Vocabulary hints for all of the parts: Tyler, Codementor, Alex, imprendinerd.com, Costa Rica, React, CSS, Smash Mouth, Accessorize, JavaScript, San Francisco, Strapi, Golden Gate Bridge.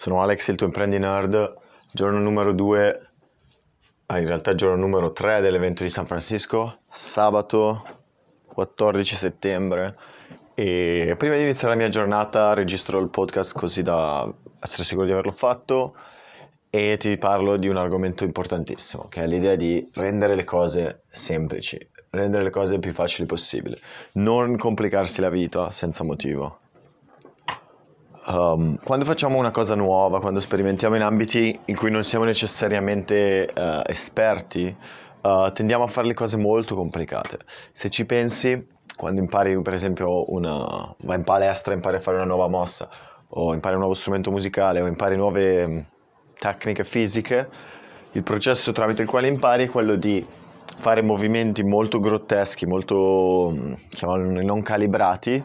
Sono Alex, il tuo Imprendi Nerd, giorno numero 2, in realtà giorno numero 3 dell'evento di San Francisco, sabato 14 settembre. E prima di iniziare la mia giornata registro il podcast così da essere sicuro di averlo fatto e ti parlo di un argomento importantissimo, che è l'idea di rendere le cose semplici, rendere le cose più facili possibile, non complicarsi la vita senza motivo. Quando facciamo una cosa nuova, quando sperimentiamo in ambiti in cui non siamo necessariamente esperti, tendiamo a fare le cose molto complicate. Se ci pensi, quando impari, per esempio, vai in palestra, impari a fare una nuova mossa, o impari un nuovo strumento musicale, o impari nuove tecniche fisiche, il processo tramite il quale impari è quello di fare movimenti molto grotteschi, molto chiamiamoli non calibrati,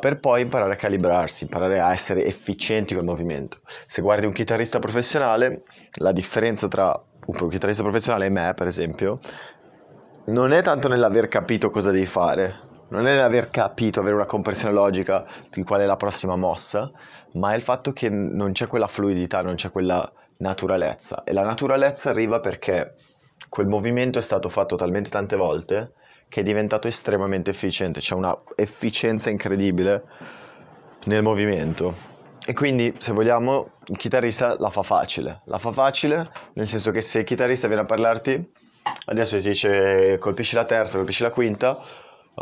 per poi imparare a calibrarsi, imparare a essere efficienti col movimento. Se guardi un chitarrista professionale, la differenza tra un chitarrista professionale e me, per esempio, non è tanto nell'aver capito cosa devi fare, non è nell'aver capito, avere una comprensione logica di qual è la prossima mossa, ma è il fatto che non c'è quella fluidità, non c'è quella naturalezza. E la naturalezza arriva perché quel movimento è stato fatto talmente tante volte che è diventato estremamente efficiente, c'è una efficienza incredibile nel movimento. E quindi, se vogliamo, il chitarrista la fa facile, nel senso che se il chitarrista viene a parlarti, adesso ti dice colpisci la terza, colpisci la quinta,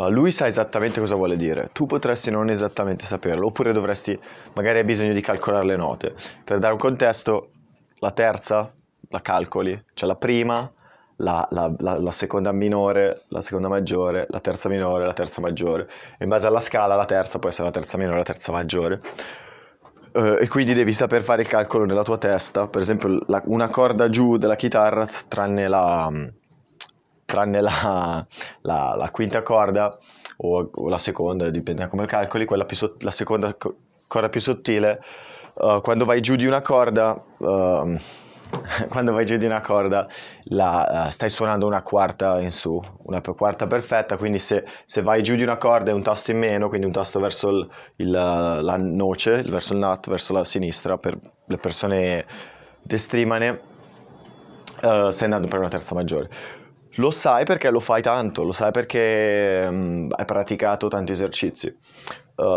lui sa esattamente cosa vuole dire, tu potresti non esattamente saperlo, oppure dovresti, magari hai bisogno di calcolare le note. Per dare un contesto, la terza la calcoli, cioè la prima, la seconda minore, la seconda maggiore, la terza minore, la terza maggiore. In base alla scala la terza può essere la terza minore, la terza maggiore, e quindi devi saper fare il calcolo nella tua testa. Per esempio una corda giù della chitarra, tranne la quinta corda o la seconda, dipende da come calcoli, la seconda corda più sottile, quando vai giù di una corda stai suonando una quarta in su, una quarta perfetta. Quindi se vai giù di una corda è un tasto in meno, quindi un tasto verso la noce, verso il nut, verso la sinistra. Per le persone destrimane stai andando per una terza maggiore. Lo sai perché lo fai tanto, lo sai perché hai praticato tanti esercizi.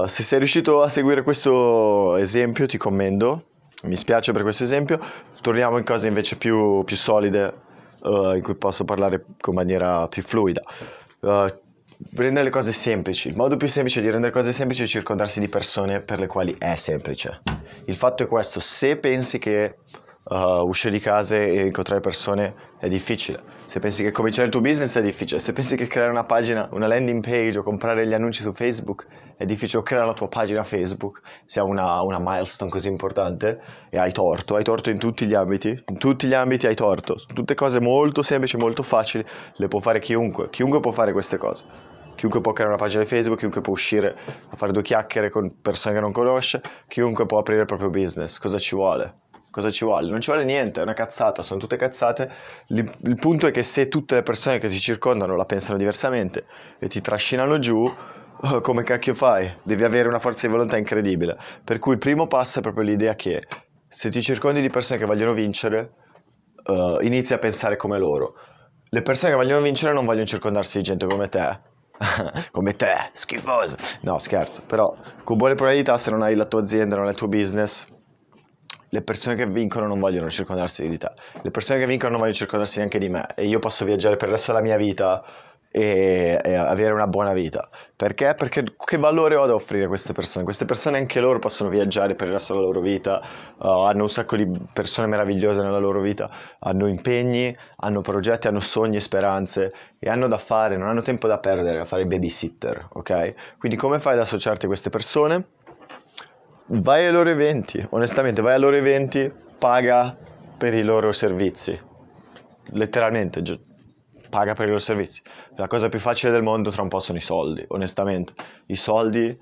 Se sei riuscito a seguire questo esempio ti commendo. Mi spiace per questo esempio, torniamo in cose invece più solide, in cui posso parlare con maniera più fluida. Rendere le cose semplici. Il modo più semplice di rendere cose semplici è circondarsi di persone per le quali è semplice. Il fatto è questo: se pensi che uscire di casa e incontrare persone è difficile, se pensi che cominciare il tuo business è difficile, se pensi che creare una pagina, una landing page o comprare gli annunci su Facebook è difficile, o creare la tua pagina Facebook sia una milestone così importante, e hai torto in tutti gli ambiti, hai torto. Sono tutte cose molto semplici, molto facili, le può fare chiunque può fare queste cose, chiunque può creare una pagina di Facebook, chiunque può uscire a fare due chiacchiere con persone che non conosce, chiunque può aprire il proprio business. Cosa ci vuole? Non ci vuole niente, è una cazzata, sono tutte cazzate. Il punto è che se tutte le persone che ti circondano la pensano diversamente e ti trascinano giù, come cacchio fai? Devi avere una forza di volontà incredibile. Per cui il primo passo è proprio l'idea che se ti circondi di persone che vogliono vincere, inizi a pensare come loro. Le persone che vogliono vincere non vogliono circondarsi di gente come te. Come te, schifoso. No, scherzo, però con buone probabilità, se non hai la tua azienda, non hai il tuo business, le persone che vincono non vogliono circondarsi di te. Le persone che vincono non vogliono circondarsi neanche di me. E io posso viaggiare per il resto della mia vita e avere una buona vita. Perché? Perché che valore ho da offrire a queste persone? Queste persone anche loro possono viaggiare per il resto della loro vita, hanno un sacco di persone meravigliose nella loro vita, hanno impegni, hanno progetti, hanno sogni, speranze, e hanno da fare, non hanno tempo da perdere a fare il babysitter, ok? Quindi come fai ad associarti a queste persone? Vai ai loro eventi, onestamente, vai ai loro eventi, paga per i loro servizi, letteralmente, paga per i loro servizi. La cosa più facile del mondo tra un po' sono i soldi, onestamente. I soldi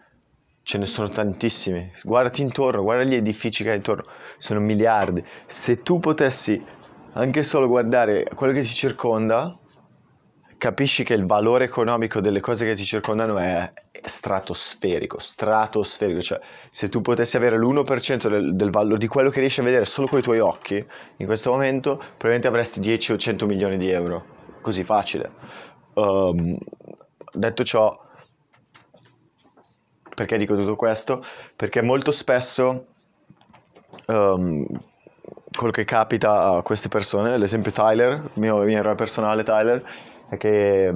ce ne sono tantissimi, guardati intorno, guarda gli edifici che hai intorno, sono miliardi. Se tu potessi anche solo guardare quello che ti circonda, capisci che il valore economico delle cose che ti circondano è stratosferico, stratosferico, cioè se tu potessi avere l'1% del valore di quello che riesci a vedere solo con i tuoi occhi in questo momento, probabilmente avresti 10 o 100 milioni di euro, così facile. Detto ciò, perché dico tutto questo? Perché molto spesso quello che capita a queste persone, l'esempio Tyler, mio eroe personale Tyler, è che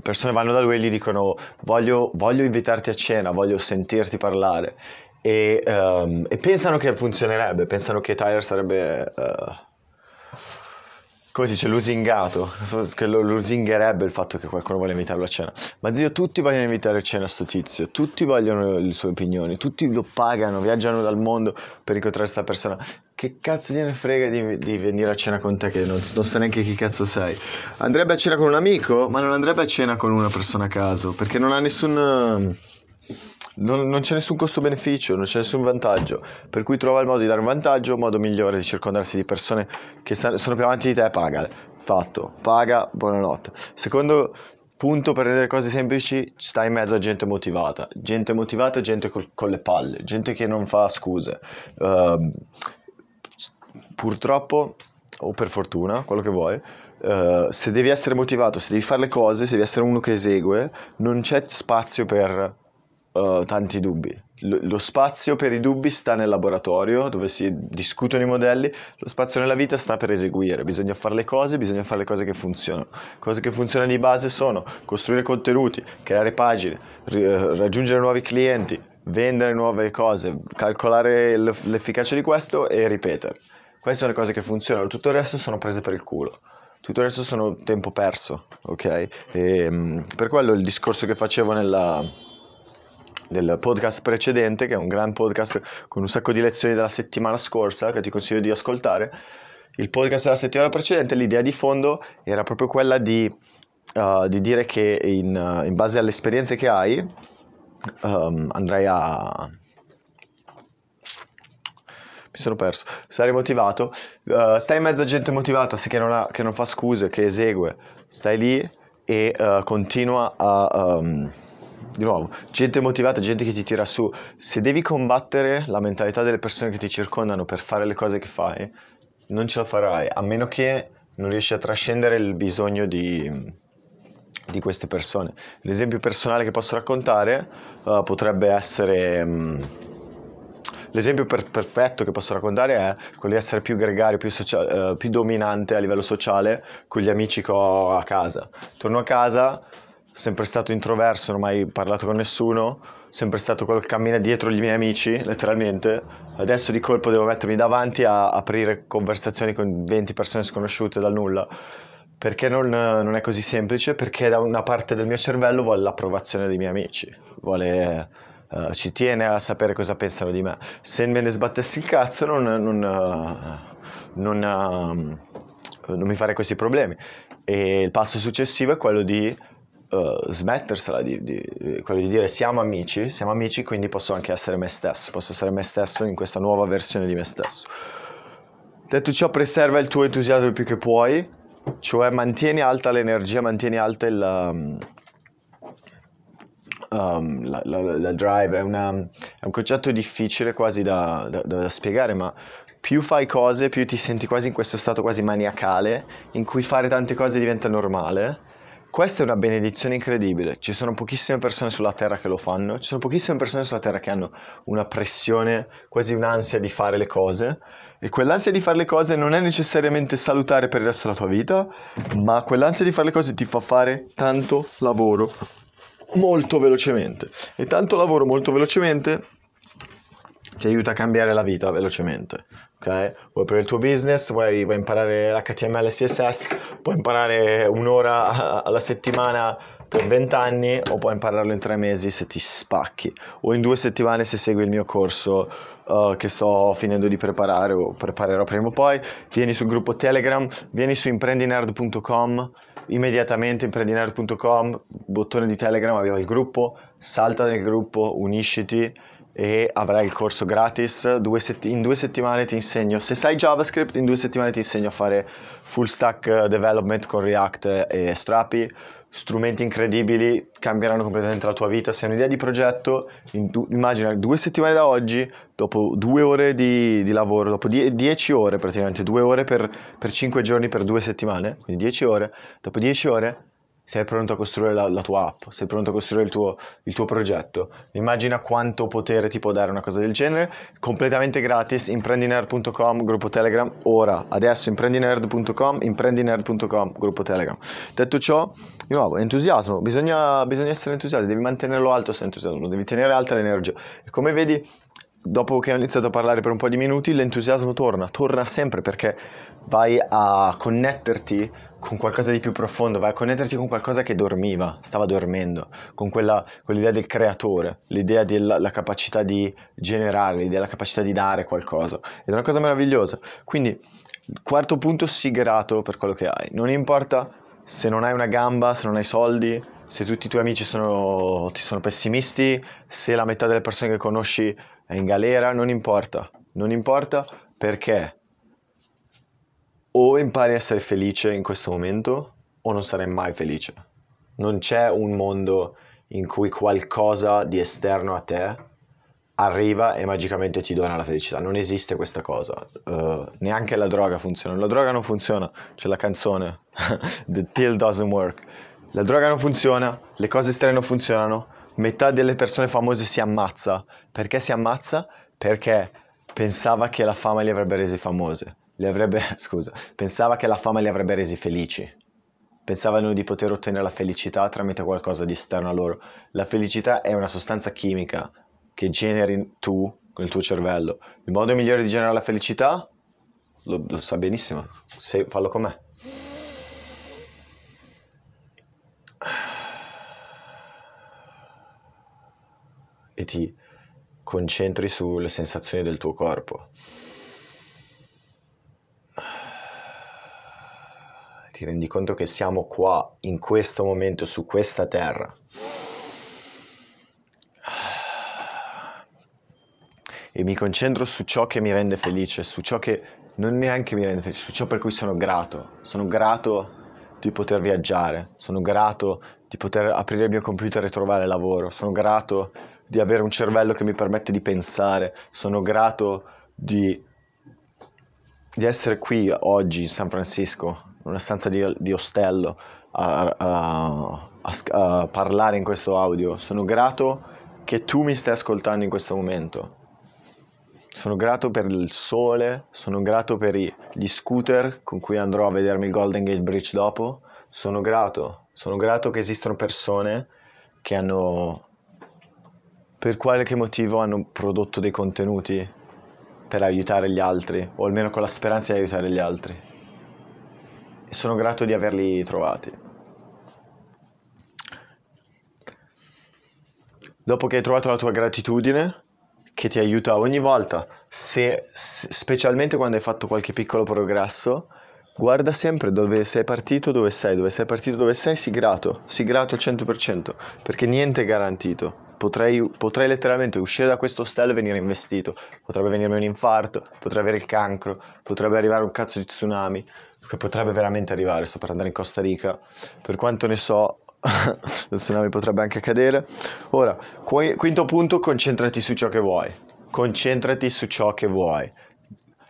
persone vanno da lui e gli dicono voglio invitarti a cena, voglio sentirti parlare, e pensano che funzionerebbe, pensano che Tyler sarebbe come si dice, lusingato, che lo lusingherebbe il fatto che qualcuno vuole invitarlo a cena. Ma zio, tutti vogliono invitare a cena sto tizio, tutti vogliono le sue opinioni, tutti lo pagano, viaggiano dal mondo per incontrare questa persona. Che cazzo gliene frega di venire a cena con te che non sa neanche chi cazzo sei? Andrebbe a cena con un amico, ma non andrebbe a cena con una persona a caso, perché non ha nessun... Non c'è nessun costo-beneficio, non c'è nessun vantaggio, per cui trova il modo di dare un vantaggio, un modo migliore di circondarsi di persone che sono più avanti di te, pagale, fatto, paga, buonanotte. Secondo punto, per rendere cose semplici, stai in mezzo a gente motivata, gente con le palle, gente che non fa scuse. Purtroppo, o per fortuna, quello che vuoi, se devi essere motivato, se devi fare le cose, se devi essere uno che esegue, non c'è spazio per... tanti dubbi. Lo spazio per i dubbi sta nel laboratorio dove si discutono i modelli, lo spazio nella vita sta per eseguire, bisogna fare le cose che funzionano. Cose che funzionano di base sono costruire contenuti, creare pagine, raggiungere nuovi clienti, vendere nuove cose, calcolare l'efficacia di questo e ripetere. Queste sono le cose che funzionano, tutto il resto sono prese per il culo. Tutto il resto sono tempo perso, ok? Per quello il discorso che facevo del podcast precedente, che è un gran podcast con un sacco di lezioni della settimana scorsa che ti consiglio di ascoltare. Il podcast della settimana precedente, l'idea di fondo era proprio quella di dire che in base alle esperienze che hai andrai a... mi sono perso, sarai motivato, stai in mezzo a gente motivata, sì, che non fa scuse, che esegue, stai lì e continua a... di nuovo, gente motivata, gente che ti tira su. Se devi combattere la mentalità delle persone che ti circondano per fare le cose che fai, non ce la farai, a meno che non riesci a trascendere il bisogno di queste persone. L'esempio personale che posso raccontare potrebbe essere... l'esempio perfetto che posso raccontare è quello di essere più gregario, più dominante a livello sociale con gli amici che ho a casa. Torno a casa... sempre stato introverso, non ho mai parlato con nessuno, sempre stato quello che cammina dietro gli miei amici, letteralmente. Adesso di colpo devo mettermi davanti a aprire conversazioni con 20 persone sconosciute dal nulla. Perché non è così semplice? Perché da una parte del mio cervello vuole l'approvazione dei miei amici, vuole... ci tiene a sapere cosa pensano di me. Se me ne sbattessi il cazzo non mi farei questi problemi. E il passo successivo è quello di smettersela, quello di dire siamo amici, quindi posso anche essere me stesso, posso essere me stesso in questa nuova versione di me stesso. Detto ciò, preserva il tuo entusiasmo il più che puoi, cioè mantieni alta l'energia, mantieni alta la drive. È un concetto difficile quasi da spiegare, ma più fai cose, più ti senti quasi in questo stato quasi maniacale in cui fare tante cose diventa normale. Questa è una benedizione incredibile, ci sono pochissime persone sulla terra che lo fanno, ci sono pochissime persone sulla terra che hanno una pressione, quasi un'ansia di fare le cose, e quell'ansia di fare le cose non è necessariamente salutare per il resto della tua vita, ma quell'ansia di fare le cose ti fa fare tanto lavoro molto velocemente, e tanto lavoro molto velocemente ti aiuta a cambiare la vita velocemente, ok? Vuoi aprire il tuo business, vuoi imparare l'HTML e CSS, puoi imparare un'ora alla settimana per 20 anni, o puoi impararlo in 3 mesi se ti spacchi, o in 2 settimane se segui il mio corso che sto finendo di preparare, o preparerò prima o poi. Vieni sul gruppo Telegram, vieni su imprendinerd.com, immediatamente imprendinerd.com, bottone di Telegram, avvia il gruppo, salta nel gruppo, unisciti. e avrai il corso gratis. In 2 settimane ti insegno, se sai JavaScript, in 2 settimane ti insegno a fare full stack development con React e Strapi. Strumenti incredibili, cambieranno completamente la tua vita. Se hai un'idea di progetto, immagina 2 settimane da oggi, dopo 2 ore di lavoro, dopo 10 ore praticamente, 2 ore per 5 giorni, per 2 settimane, quindi 10 ore, dopo 10 ore sei pronto a costruire la tua app, sei pronto a costruire il tuo progetto. Immagina quanto potere ti può dare una cosa del genere, completamente gratis. imprendinerd.com, gruppo Telegram, ora, adesso imprendinerd.com, gruppo Telegram. Detto ciò, di nuovo, entusiasmo, bisogna essere entusiasti, devi mantenerlo alto questo entusiasmo, devi tenere alta l'energia. E come vedi, dopo che ho iniziato a parlare per un po' di minuti, l'entusiasmo torna sempre, perché vai a connetterti con qualcosa di più profondo, vai a connetterti con qualcosa che stava dormendo, con quell'idea del creatore, l'idea della capacità di generare, l'idea della capacità di dare qualcosa. Ed è una cosa meravigliosa. Quindi, quarto punto, sii grato per quello che hai. Non importa se non hai una gamba, se non hai soldi, se tutti i tuoi amici ti sono pessimisti, se la metà delle persone che conosci è in galera, non importa, perché o impari a essere felice in questo momento o non sarai mai felice. Non c'è un mondo in cui qualcosa di esterno a te arriva e magicamente ti dona la felicità, non esiste questa cosa. Neanche la droga funziona, c'è la canzone The pill doesn't work. La droga non funziona, le cose esterne non funzionano. Metà delle persone famose si ammazza. Perché si ammazza? Perché pensava che la fama li avrebbe resi famose. Pensava che la fama li avrebbe resi felici. Pensavano di poter ottenere la felicità tramite qualcosa di esterno a loro. La felicità è una sostanza chimica che generi tu con il tuo cervello. Il modo migliore di generare la felicità? Lo sa benissimo. Fallo con me. E ti concentri sulle sensazioni del tuo corpo. Ti rendi conto che siamo qua, in questo momento, su questa terra. E mi concentro su ciò che mi rende felice, su ciò che non neanche mi rende felice, su ciò per cui sono grato. Sono grato di poter viaggiare, sono grato di poter aprire il mio computer e trovare lavoro, sono grato di avere un cervello che mi permette di pensare, sono grato di essere qui oggi in San Francisco, in una stanza di ostello, a parlare in questo audio, sono grato che tu mi stai ascoltando in questo momento, sono grato per il sole, sono grato per gli scooter con cui andrò a vedermi il Golden Gate Bridge dopo, sono grato che esistono persone che hanno... per qualche motivo hanno prodotto dei contenuti per aiutare gli altri, o almeno con la speranza di aiutare gli altri. E sono grato di averli trovati. Dopo che hai trovato la tua gratitudine, che ti aiuta ogni volta, specialmente quando hai fatto qualche piccolo progresso, guarda sempre dove sei partito, dove sei, sii grato al 100%, perché niente è garantito. Potrei letteralmente uscire da questo ostello e venire investito, potrebbe venirmi un infarto, potrei avere il cancro, potrebbe arrivare un cazzo di tsunami, che potrebbe veramente arrivare, sto per andare in Costa Rica, per quanto ne so, lo tsunami potrebbe anche accadere. Ora, quinto punto, concentrati su ciò che vuoi.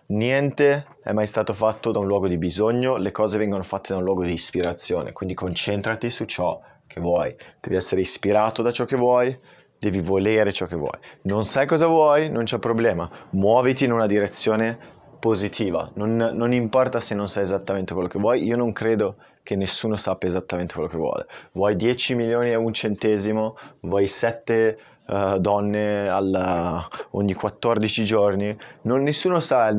Niente è mai stato fatto da un luogo di bisogno, le cose vengono fatte da un luogo di ispirazione, quindi concentrati su ciò che vuoi, devi essere ispirato da ciò che vuoi, devi volere ciò che vuoi. Non sai cosa vuoi, non c'è problema, muoviti in una direzione positiva, non importa se non sai esattamente quello che vuoi. Io non credo che nessuno sappia esattamente quello che vuole. Vuoi 10 milioni e un centesimo, vuoi 7 donne ogni 14 giorni, nessuno sa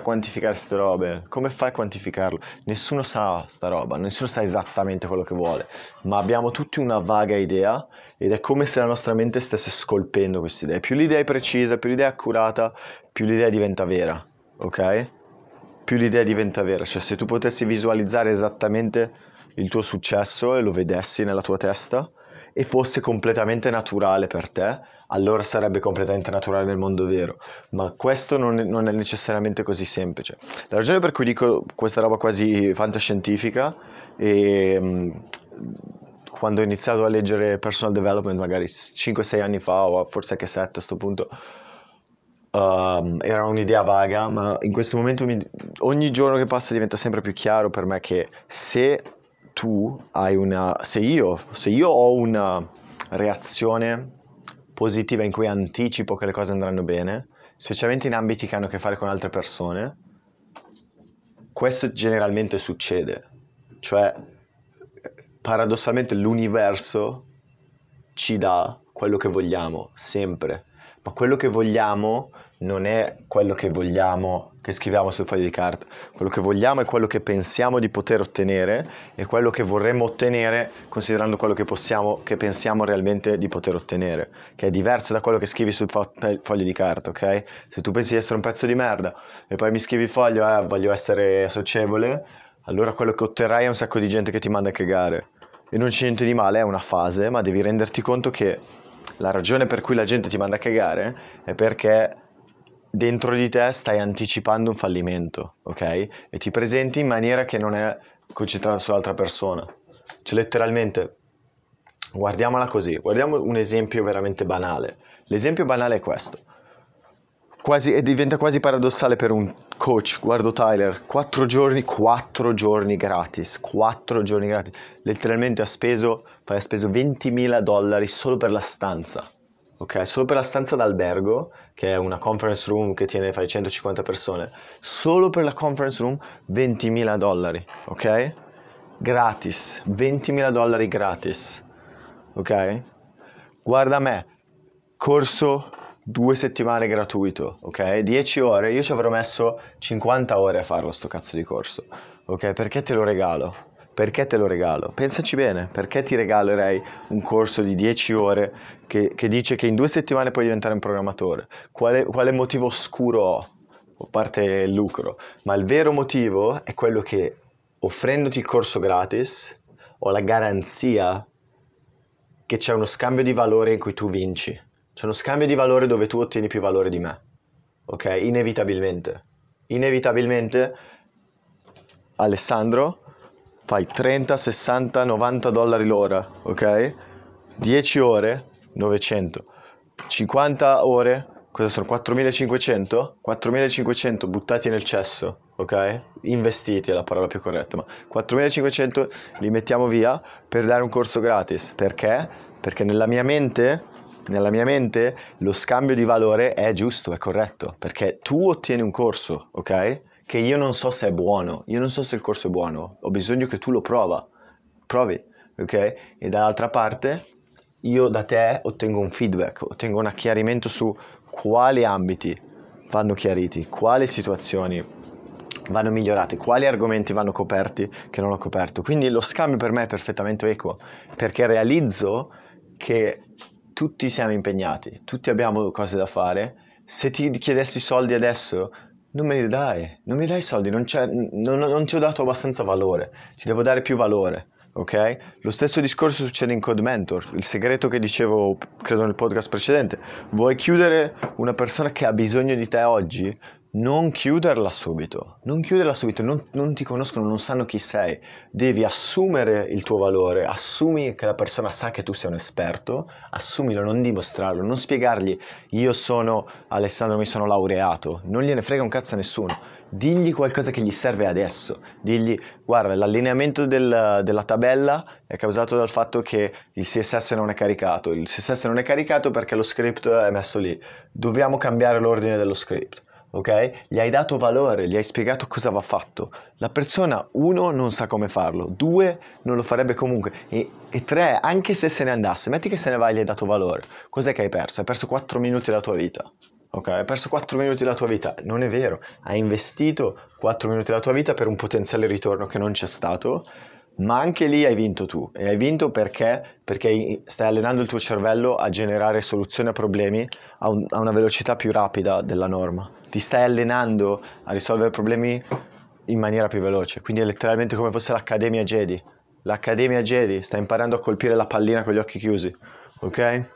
quantificare queste robe. Come fai a quantificarlo? Nessuno sa sta roba, nessuno sa esattamente quello che vuole, ma abbiamo tutti una vaga idea ed è come se la nostra mente stesse scolpendo queste idee. Più l'idea è precisa, più l'idea è accurata, più l'idea diventa vera, ok? Più l'idea diventa vera, cioè se tu potessi visualizzare esattamente il tuo successo e lo vedessi nella tua testa e fosse completamente naturale per te, allora sarebbe completamente naturale nel mondo vero, ma questo non è necessariamente così semplice. La ragione per cui dico questa roba quasi fantascientifica e quando ho iniziato a leggere personal development magari 5-6 anni fa, o forse anche 7 a questo punto, era un'idea vaga, ma in questo momento ogni giorno che passa diventa sempre più chiaro per me che se io ho una reazione positiva in cui anticipo che le cose andranno bene, specialmente in ambiti che hanno a che fare con altre persone, questo generalmente succede. Cioè, paradossalmente l'universo ci dà quello che vogliamo, sempre. Ma quello che vogliamo non è quello che vogliamo che scriviamo sul foglio di carta. Quello che vogliamo è quello che pensiamo di poter ottenere e quello che vorremmo ottenere considerando quello che pensiamo realmente di poter ottenere, che è diverso da quello che scrivi sul foglio di carta, ok? Se tu pensi di essere un pezzo di merda e poi mi scrivi il foglio, voglio essere socievole, allora quello che otterrai è un sacco di gente che ti manda a cagare. E non c'è niente di male, è una fase, ma devi renderti conto che la ragione per cui la gente ti manda a cagare è perché dentro di te stai anticipando un fallimento, ok? E ti presenti in maniera che non è concentrata sull'altra persona. Cioè letteralmente, guardiamola così, guardiamo un esempio veramente banale. L'esempio banale è questo. Diventa quasi paradossale per un coach, guardo Tyler, 4 giorni gratis, 4 giorni gratis, letteralmente ha speso $20.000 solo per la stanza, ok? Solo per la stanza d'albergo, che è una conference room che tiene, fai 150 persone, solo per la conference room $20.000, ok? Gratis, $20.000 gratis, ok? Guarda me, corso 2 settimane gratuito, ok? 10 ore, io ci avrò messo 50 ore a farlo sto cazzo di corso, ok? Perché te lo regalo? Perché te lo regalo? Pensaci bene, perché ti regalerei un corso di 10 ore che dice che in 2 settimane puoi diventare un programmatore? Quale motivo oscuro ho? A parte il lucro, ma il vero motivo è quello che offrendoti il corso gratis ho la garanzia che c'è uno scambio di valore in cui tu vinci. C'è uno scambio di valore dove tu ottieni più valore di me, ok? Inevitabilmente Alessandro fai 30, 60, $90 l'ora, ok? 10 ore, 900, 50 ore, cosa sono? 4.500? 4.500 buttati nel cesso, ok? Investiti è la parola più corretta, ma 4.500 li mettiamo via per dare un corso gratis. Perché? Perché nella mia mente lo scambio di valore è giusto, è corretto, perché tu ottieni un corso, ok? Che io non so se è buono, io non so se il corso è buono, ho bisogno che tu lo provi, ok? E dall'altra parte io da te ottengo un feedback, ottengo un chiarimento su quali ambiti vanno chiariti, quali situazioni vanno migliorate, quali argomenti vanno coperti che non ho coperto. Quindi lo scambio per me è perfettamente equo, perché realizzo che tutti siamo impegnati, tutti abbiamo cose da fare. Se ti chiedessi soldi adesso, non mi dai soldi, non ti ho dato abbastanza valore, ti devo dare più valore, ok? Lo stesso discorso succede in Codementor, il segreto che dicevo, credo nel podcast precedente. Vuoi chiudere una persona che ha bisogno di te oggi? Non chiuderla subito, non ti conoscono, non sanno chi sei. Devi assumere il tuo valore, assumi che la persona sa che tu sei un esperto, assumilo, non dimostrarlo, non spiegargli io sono Alessandro, mi sono laureato, non gliene frega un cazzo a nessuno. Digli qualcosa che gli serve adesso, digli guarda l'allineamento della tabella è causato dal fatto che il CSS non è caricato, perché lo script è messo lì, dobbiamo cambiare l'ordine dello script. Ok? Gli hai dato valore, gli hai spiegato cosa va fatto. La persona, 1, non sa come farlo, 2, non lo farebbe comunque, e 3, anche se se ne andasse, metti che se ne va e gli hai dato valore, cos'è che hai perso? Hai perso 4 minuti della tua vita, ok? Hai perso 4 minuti della tua vita, non è vero, hai investito 4 minuti della tua vita per un potenziale ritorno che non c'è stato, ma anche lì hai vinto tu, e hai vinto perché stai allenando il tuo cervello a generare soluzioni a problemi a una velocità più rapida della norma, ti stai allenando a risolvere problemi in maniera più veloce, quindi è letteralmente come fosse l'Accademia Jedi, stai imparando a colpire la pallina con gli occhi chiusi, ok?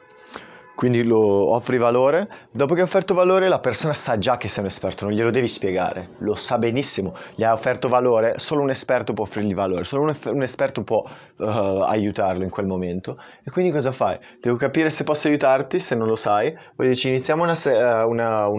quindi lo offri valore. Dopo che hai offerto valore, la persona sa già che sei un esperto, non glielo devi spiegare, lo sa benissimo, gli hai offerto valore, solo un esperto può offrirgli valore, solo un esperto può aiutarlo in quel momento. E quindi cosa fai? Devo capire se posso aiutarti, se non lo sai, poi dici iniziamo uno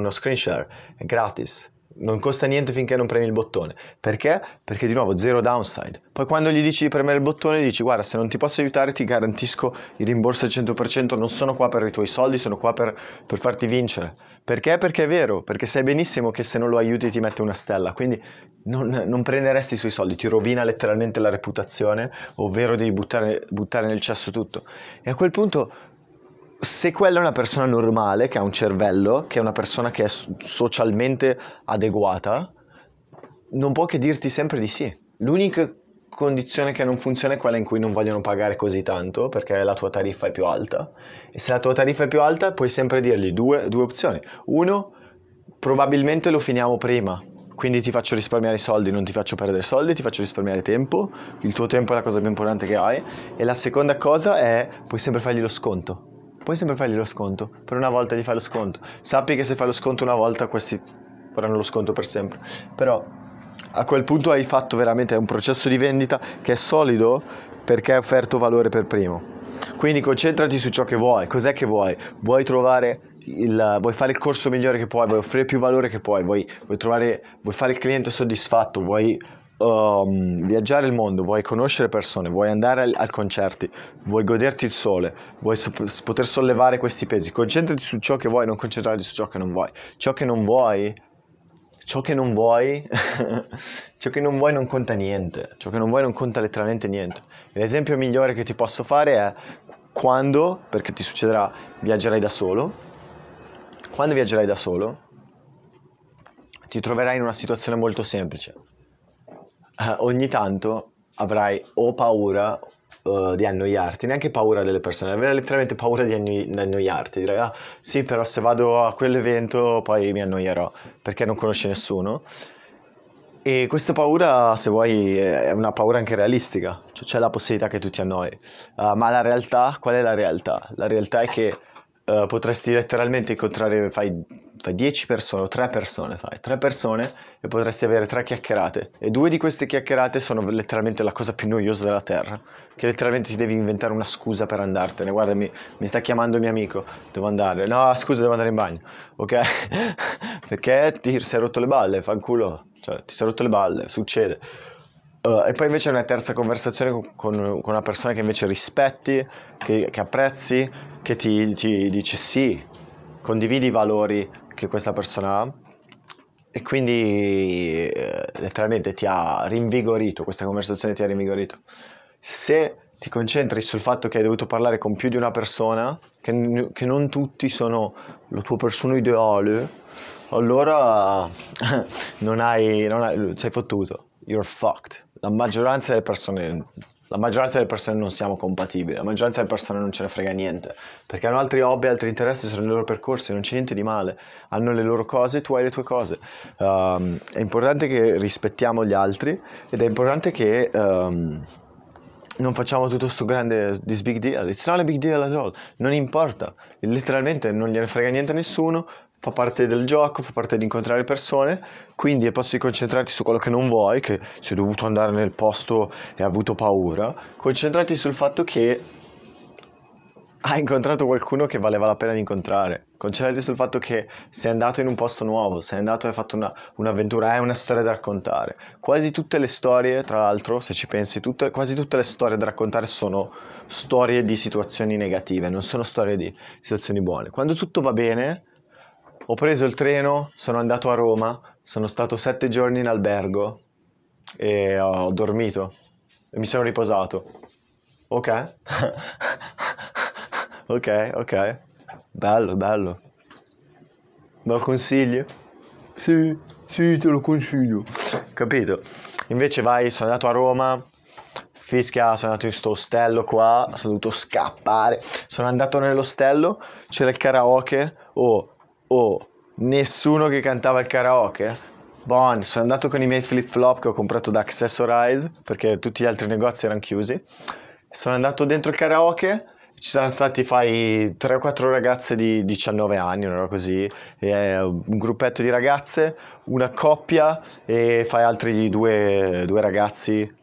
screen share, è gratis. Non costa niente finché non premi il bottone. Perché? Perché di nuovo zero downside. Poi quando gli dici di premere il bottone, gli dici guarda, se non ti posso aiutare ti garantisco il rimborso al 100%, non sono qua per i tuoi soldi, sono qua per farti vincere. Perché? Perché è vero, perché sai benissimo che se non lo aiuti ti mette una stella, quindi non prenderesti i suoi soldi, ti rovina letteralmente la reputazione, ovvero devi buttare nel cesso tutto. E a quel punto, se quella è una persona normale, che ha un cervello, che è una persona che è socialmente adeguata, non può che dirti sempre di sì. L'unica condizione che non funziona è quella in cui non vogliono pagare così tanto, perché la tua tariffa è più alta. E se la tua tariffa è più alta, puoi sempre dirgli due opzioni. Uno, probabilmente lo finiamo prima, quindi ti faccio risparmiare i soldi, non ti faccio perdere soldi, ti faccio risparmiare tempo. Il tuo tempo è la cosa più importante che hai. E la seconda cosa è, puoi sempre fargli lo sconto. Puoi sempre fargli lo sconto, per una volta gli fai lo sconto. Sappi che se fai lo sconto una volta, questi faranno lo sconto per sempre. Però a quel punto hai fatto veramente un processo di vendita che è solido perché hai offerto valore per primo. Quindi concentrati su ciò che vuoi. Cos'è che vuoi? Vuoi fare il corso migliore che puoi, vuoi offrire più valore che puoi, vuoi fare il cliente soddisfatto, vuoi viaggiare il mondo, vuoi conoscere persone, vuoi andare al concerti, vuoi goderti il sole, vuoi poter sollevare questi pesi. Concentrati su ciò che vuoi, non concentrarti su ciò che non vuoi. Ciò che non vuoi non conta niente. Ciò che non vuoi non conta letteralmente niente. L'esempio migliore che ti posso fare è quando, perché ti succederà, viaggerai da solo. Quando viaggerai da solo ti troverai in una situazione molto semplice. Ogni tanto avrai o paura di annoiarti, neanche paura delle persone, avrai letteralmente paura di annoiarti, dirai ah sì, però se vado a quell'evento poi mi annoierò perché non conosci nessuno. E questa paura, se vuoi, è una paura anche realistica, cioè c'è la possibilità che tu ti annoi, ma la realtà, qual è la realtà? La realtà è che potresti letteralmente incontrare, fai 10 persone o 3 persone, fai 3 persone e potresti avere 3 chiacchierate, e 2 di queste chiacchierate sono letteralmente la cosa più noiosa della terra, che letteralmente ti devi inventare una scusa per andartene. Guarda, mi sta chiamando mio amico, devo andare. No, scusa, devo andare in bagno. Ok? Perché ti sei rotto le balle, fanculo, cioè ti sei rotto le balle, succede. E poi invece una terza conversazione con una persona che invece rispetti, che apprezzi, che ti dice sì, condividi i valori che questa persona ha, e quindi letteralmente ti ha rinvigorito, questa conversazione ti ha rinvigorito. Se ti concentri sul fatto che hai dovuto parlare con più di una persona, che non tutti sono la tua persona ideale, allora sei fottuto, you're fucked. La maggioranza delle persone non siamo compatibili, la maggioranza delle persone non ce ne frega niente, perché hanno altri hobby, altri interessi, sono i loro percorsi, non c'è niente di male, hanno le loro cose, tu hai le tue cose. È importante che rispettiamo gli altri, ed è importante che non facciamo tutto sto grande this big deal, it's not a big deal at all, non importa, letteralmente non gliene frega niente a nessuno, fa parte del gioco, fa parte di incontrare persone, quindi posso concentrarti su quello che non vuoi, che sei dovuto andare nel posto e hai avuto paura, concentrati sul fatto che hai incontrato qualcuno che valeva la pena di incontrare, concentrati sul fatto che sei andato in un posto nuovo, sei andato e hai fatto un'avventura, hai una storia da raccontare. Quasi tutte le storie, tra l'altro, se ci pensi, quasi tutte le storie da raccontare sono storie di situazioni negative, non sono storie di situazioni buone. Quando tutto va bene, ho preso il treno, sono andato a Roma, sono stato 7 giorni in albergo e ho dormito e mi sono riposato. Ok? Ok. Bello. Me lo consigli? Sì, te lo consiglio. Capito? Invece sono andato a Roma, fischia, sono andato in sto ostello qua, sono dovuto scappare. Sono andato nell'ostello, c'era il karaoke, nessuno che cantava il karaoke. Bon, sono andato con i miei flip flop che ho comprato da Accessorize, perché tutti gli altri negozi erano chiusi. Sono andato dentro il karaoke Ci sono stati, fai 3 o 4 ragazze di 19 anni, non era così, e un gruppetto di ragazze, una coppia, e fai altri due ragazzi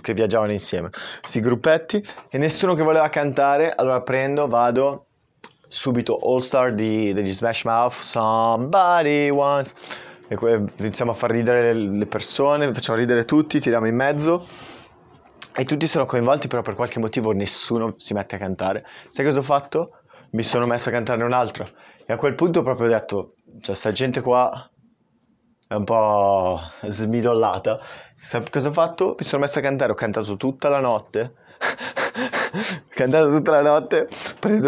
che viaggiavano insieme. Questi gruppetti, e nessuno che voleva cantare, allora vado subito All Star degli Smash Mouth, Somebody Once, e iniziamo a far ridere le persone, facciamo ridere tutti, tiriamo in mezzo. E tutti sono coinvolti, però per qualche motivo nessuno si mette a cantare. Sai cosa ho fatto? Mi sono messo a cantarne un'altra. E a quel punto proprio ho detto, cioè sta gente qua è un po' smidollata. Sai cosa ho fatto? Mi sono messo a cantare, ho cantato tutta la notte. Prendendo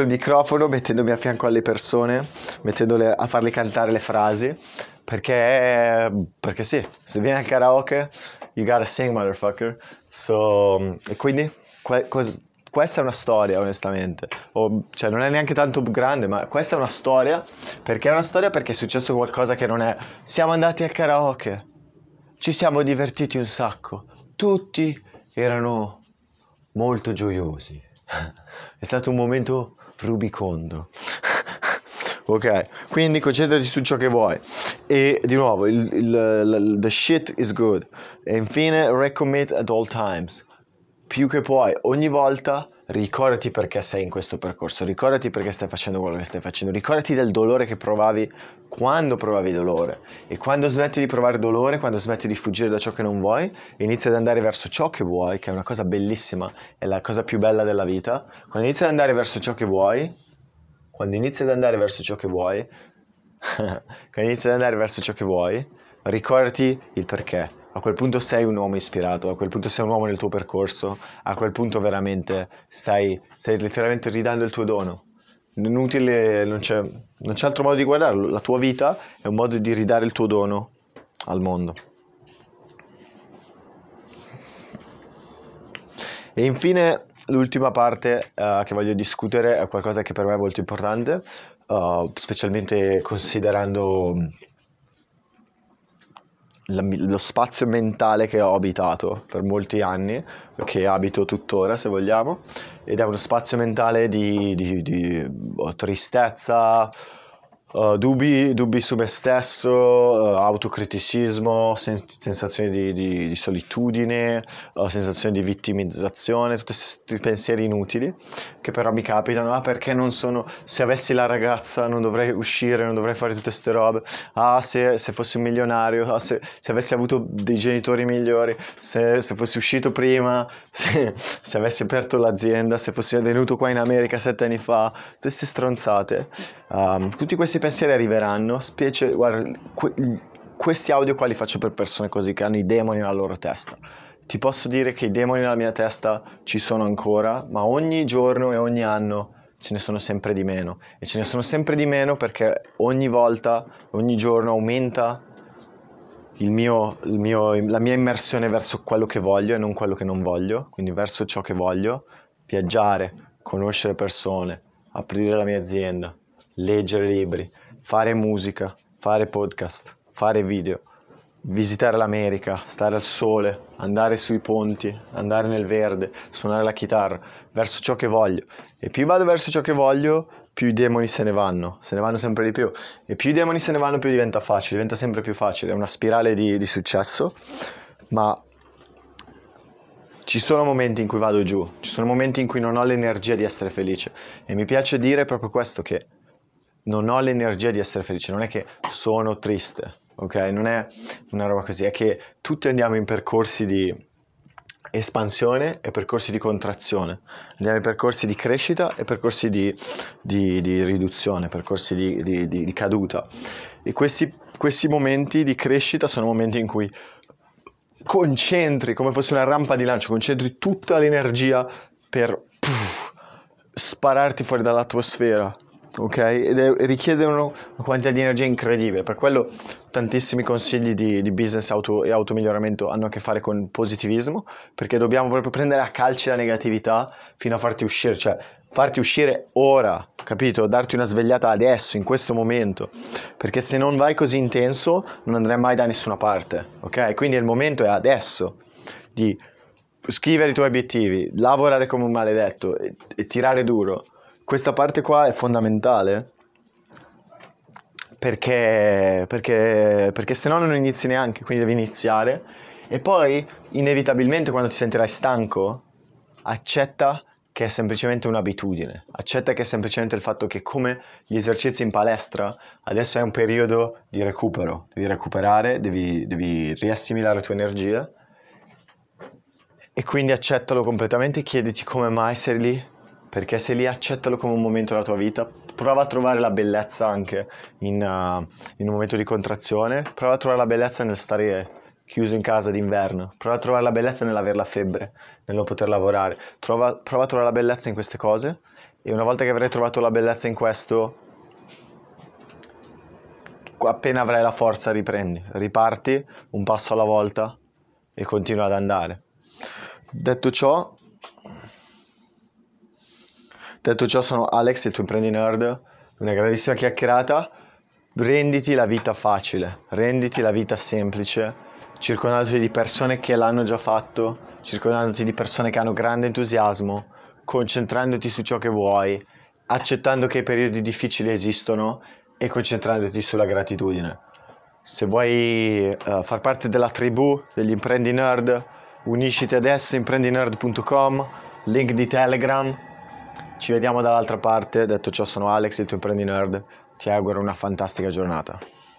il microfono, mettendomi a fianco alle persone, mettendole a farle cantare le frasi. Perché sì, se vieni al karaoke... You gotta sing, motherfucker. So, e quindi questa è una storia, onestamente. Cioè, non è neanche tanto grande, ma questa è una storia. Perché è una storia? Perché è successo qualcosa che non è. Siamo andati a karaoke. Ci siamo divertiti un sacco. Tutti erano molto gioiosi. È stato un momento rubicondo. Ok, quindi concentrati su ciò che vuoi. E di nuovo, the shit is good. E infine, recommit at all times. Più che puoi, ogni volta ricordati perché sei in questo percorso. Ricordati perché stai facendo quello che stai facendo. Ricordati del dolore che provavi quando provavi dolore. E quando smetti di provare dolore, quando smetti di fuggire da ciò che non vuoi, inizia ad andare verso ciò che vuoi, che è una cosa bellissima, è la cosa più bella della vita. Quando inizi ad andare verso ciò che vuoi, ricordati il perché. A quel punto sei un uomo ispirato, a quel punto sei un uomo nel tuo percorso, a quel punto veramente stai letteralmente ridando il tuo dono. Inutile, non c'è altro modo di guardarlo, la tua vita è un modo di ridare il tuo dono al mondo. E infine... l'ultima parte che voglio discutere è qualcosa che per me è molto importante, specialmente considerando lo spazio mentale che ho abitato per molti anni, che abito tuttora se vogliamo, ed è uno spazio mentale di tristezza, dubbi su me stesso, autocriticismo, sensazione di solitudine, sensazione di vittimizzazione, tutti questi pensieri inutili che però mi capitano. Ah, perché non sono, se avessi la ragazza non dovrei uscire, non dovrei fare tutte queste robe. Ah, se fossi un milionario, se avessi avuto dei genitori migliori, se fossi uscito prima, se avessi aperto l'azienda, se fossi venuto qua in America 7 anni fa, tutte queste stronzate. Tutti questi pensieri arriveranno, specie, guarda, questi audio qua li faccio per persone così che hanno i demoni nella loro testa. Ti posso dire che i demoni nella mia testa ci sono ancora, ma ogni giorno e ogni anno ce ne sono sempre di meno, e ce ne sono sempre di meno perché ogni volta, ogni giorno aumenta la mia immersione verso quello che voglio e non quello che non voglio, quindi verso ciò che voglio: viaggiare, conoscere persone, aprire la mia azienda, leggere libri, fare musica, fare podcast, fare video, visitare l'America, stare al sole, andare sui ponti, andare nel verde, suonare la chitarra, verso ciò che voglio. E più vado verso ciò che voglio, più i demoni se ne vanno sempre di più, e più i demoni se ne vanno più diventa facile, diventa sempre più facile, è una spirale di successo. Ma ci sono momenti in cui vado giù, ci sono momenti in cui non ho l'energia di essere felice, e mi piace dire proprio questo, che non ho l'energia di essere felice, non è che sono triste, ok? Non è una roba così, è che tutti andiamo in percorsi di espansione e percorsi di contrazione, andiamo in percorsi di crescita e percorsi di riduzione, percorsi di caduta. E questi momenti di crescita sono momenti in cui concentri, come fosse una rampa di lancio, concentri tutta l'energia per spararti fuori dall'atmosfera. Ok, richiede una quantità di energia incredibile, per quello tantissimi consigli di business e automiglioramento hanno a che fare con positivismo, perché dobbiamo proprio prendere a calci la negatività fino a farti uscire, cioè farti uscire ora, capito? Darti una svegliata adesso, in questo momento, perché se non vai così intenso non andrai mai da nessuna parte, ok? Quindi il momento è adesso di scrivere i tuoi obiettivi, lavorare come un maledetto e tirare duro. Questa parte qua è fondamentale perché se no non inizi neanche, quindi devi iniziare. E poi inevitabilmente quando ti sentirai stanco, accetta che è semplicemente un'abitudine, accetta che è semplicemente il fatto che, come gli esercizi in palestra, adesso è un periodo di recupero, devi recuperare, devi riassimilare le tue energie, e quindi accettalo completamente, chiediti come mai sei lì, perché sei lì, accettalo come un momento della tua vita, prova a trovare la bellezza anche in un momento di contrazione, prova a trovare la bellezza nel stare chiuso in casa d'inverno, prova a trovare la bellezza nell'aver la febbre, nel non poter lavorare, prova a trovare la bellezza in queste cose, e una volta che avrai trovato la bellezza in questo, appena avrai la forza riprendi, riparti un passo alla volta e continua ad andare. Detto ciò, sono Alex, il tuo imprendinerd, una grandissima chiacchierata. Renditi la vita facile, renditi la vita semplice, circondandoti di persone che l'hanno già fatto, circondandoti di persone che hanno grande entusiasmo, concentrandoti su ciò che vuoi, accettando che i periodi difficili esistono e concentrandoti sulla gratitudine. Se vuoi far parte della tribù degli imprendi nerd, unisciti adesso, imprendinerd.com, link di Telegram. Ci vediamo dall'altra parte. Detto ciò, sono Alex, il tuo imprendi nerd. Ti auguro una fantastica giornata.